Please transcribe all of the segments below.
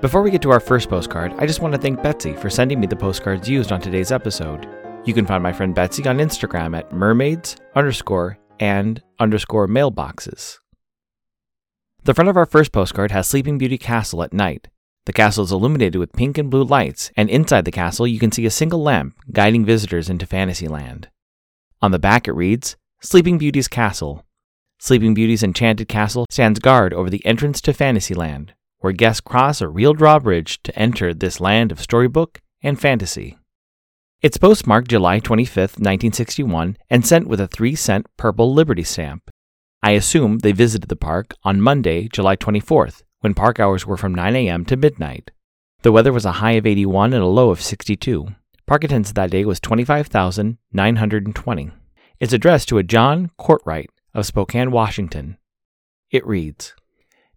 Before we get to our first postcard, I just want to thank Betsy for sending me the postcards used on today's episode. You can find my friend Betsy on Instagram at mermaids_and_mailboxes. The front of our first postcard has Sleeping Beauty Castle at night. The castle is illuminated with pink and blue lights, and inside the castle you can see a single lamp guiding visitors into Fantasyland. On the back it reads, Sleeping Beauty's Castle. Sleeping Beauty's enchanted castle stands guard over the entrance to Fantasyland, where guests cross a real drawbridge to enter this land of storybook and fantasy. It's postmarked July 25th, 1961, and sent with a 3-cent purple Liberty stamp. I assume they visited the park on Monday, July 24th, when park hours were from 9 a.m. to midnight. The weather was a high of 81 and a low of 62. Park attendance that day was 25,920. It's addressed to a John Courtright of Spokane, Washington. It reads,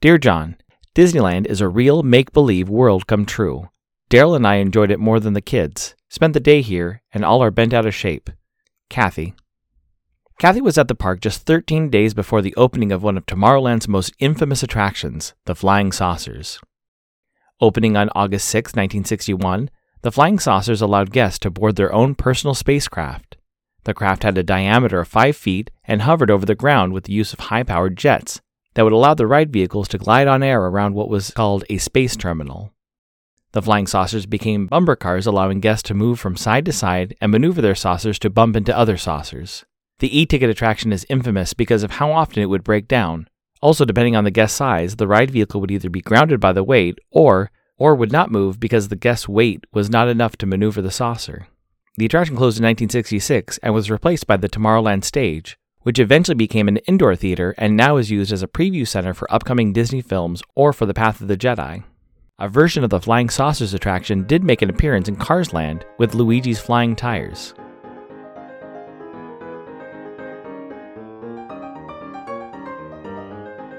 Dear John, Disneyland is a real make-believe world come true. Daryl and I enjoyed it more than the kids, spent the day here, and all are bent out of shape. Kathy. Kathy was at the park just 13 days before the opening of one of Tomorrowland's most infamous attractions, the Flying Saucers. Opening on August 6, 1961, the Flying Saucers allowed guests to board their own personal spacecraft. The craft had a diameter of 5 feet and hovered over the ground with the use of high-powered jets that would allow the ride vehicles to glide on air around what was called a space terminal. The Flying Saucers became bumper cars, allowing guests to move from side to side and maneuver their saucers to bump into other saucers. The e-ticket attraction is infamous because of how often it would break down. Also, depending on the guest size, the ride vehicle would either be grounded by the weight or would not move because the guest's weight was not enough to maneuver the saucer. The attraction closed in 1966 and was replaced by the Tomorrowland stage, which eventually became an indoor theater and now is used as a preview center for upcoming Disney films or for The Path of the Jedi. A version of the Flying Saucers attraction did make an appearance in Cars Land with Luigi's Flying Tires.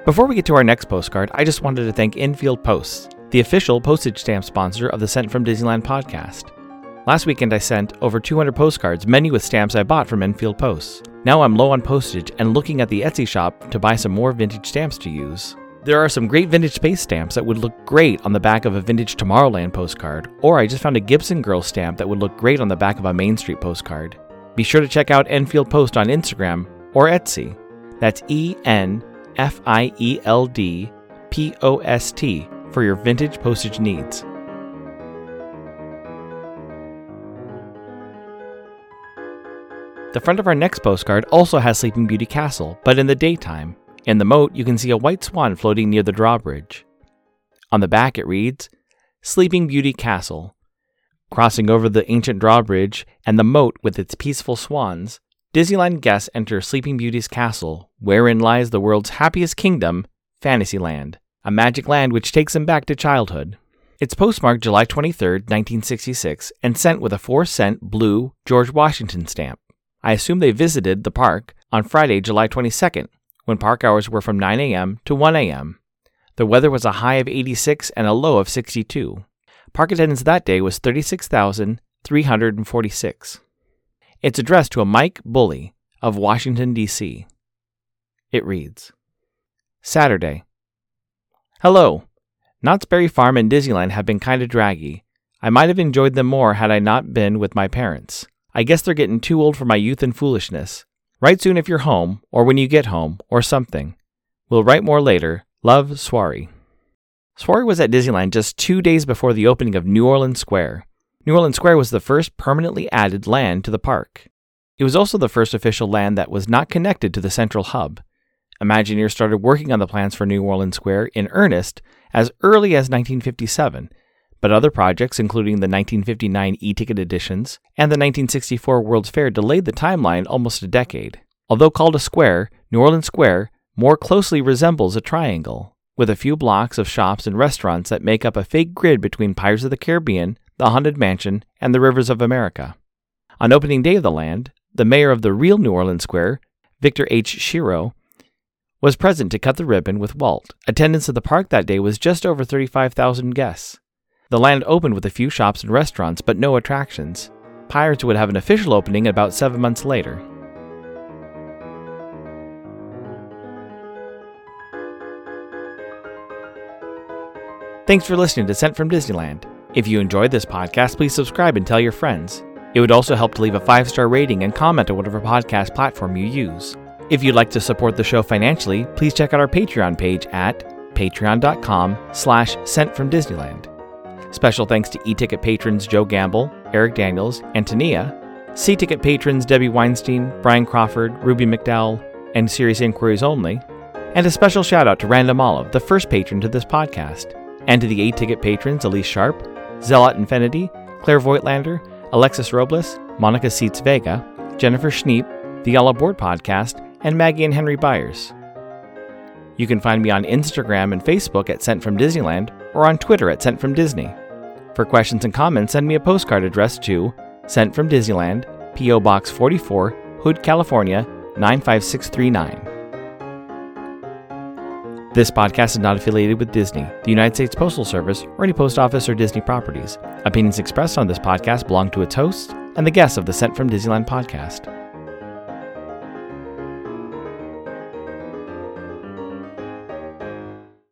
Before we get to our next postcard, I just wanted to thank Enfield Post, the official postage stamp sponsor of the Sent from Disneyland podcast. Last weekend I sent over 200 postcards, many with stamps I bought from Enfield Post. Now I'm low on postage and looking at the Etsy shop to buy some more vintage stamps to use. There are some great vintage space stamps that would look great on the back of a vintage Tomorrowland postcard, or I just found a Gibson Girl stamp that would look great on the back of a Main Street postcard. Be sure to check out Enfield Post on Instagram or Etsy. That's ENFIELD POST for your vintage postage needs. The front of our next postcard also has Sleeping Beauty Castle, but in the daytime. In the moat, you can see a white swan floating near the drawbridge. On the back, it reads, Sleeping Beauty Castle. Crossing over the ancient drawbridge and the moat with its peaceful swans, Disneyland guests enter Sleeping Beauty's castle, wherein lies the world's happiest kingdom, Fantasyland, a magic land which takes them back to childhood. It's postmarked July 23, 1966, and sent with a 4-cent blue George Washington stamp. I assume they visited the park on Friday, July 22nd, when park hours were from 9 a.m. to 1 a.m. The weather was a high of 86 and a low of 62. Park attendance that day was 36,346. It's addressed to a Mike Bully of Washington, D.C. It reads, Saturday. Hello. Knott's Berry Farm and Disneyland have been kinda draggy. I might have enjoyed them more had I not been with my parents. I guess they're getting too old for my youth and foolishness. Write soon if you're home, or when you get home, or something. We'll write more later. Love, Swari. Swari was at Disneyland just 2 days before the opening of New Orleans Square. New Orleans Square was the first permanently added land to the park. It was also the first official land that was not connected to the central hub. Imagineers started working on the plans for New Orleans Square in earnest as early as 1957, but other projects, including the 1959 e-ticket editions and the 1964 World's Fair, delayed the timeline almost a decade. Although called a square, New Orleans Square more closely resembles a triangle, with a few blocks of shops and restaurants that make up a fake grid between Pirates of the Caribbean, the Haunted Mansion, and the Rivers of America. On opening day of the land, the mayor of the real New Orleans Square, Victor H. Shiro, was present to cut the ribbon with Walt. Attendance at the park that day was just over 35,000 guests. The land opened with a few shops and restaurants, but no attractions. Pirates would have an official opening about 7 months later. Thanks for listening to Sent from Disneyland. If you enjoyed this podcast, please subscribe and tell your friends. It would also help to leave a 5-star rating and comment on whatever podcast platform you use. If you'd like to support the show financially, please check out our Patreon page at patreon.com/sentfromdisneyland. Special thanks to E-Ticket patrons Joe Gamble, Eric Daniels, and Tania, C-Ticket patrons Debbie Weinstein, Brian Crawford, Ruby McDowell, and Serious Inquiries Only, and a special shout-out to Random Olive, the first patron to this podcast, and to the A-Ticket patrons Elise Sharp, Zelot Infinity, Claire Voigtlander, Alexis Robles, Monica Sietz Vega, Jennifer Schneep, The Yellow Board Podcast, and Maggie and Henry Byers. You can find me on Instagram and Facebook at Sent from Disneyland or on Twitter at Sent from Disney. For questions and comments, send me a postcard addressed to Sent from Disneyland, P.O. Box 44, Hood, California, 95639. This podcast is not affiliated with Disney, the United States Postal Service, or any post office or Disney properties. Opinions expressed on this podcast belong to its hosts and the guests of the Sent from Disneyland podcast.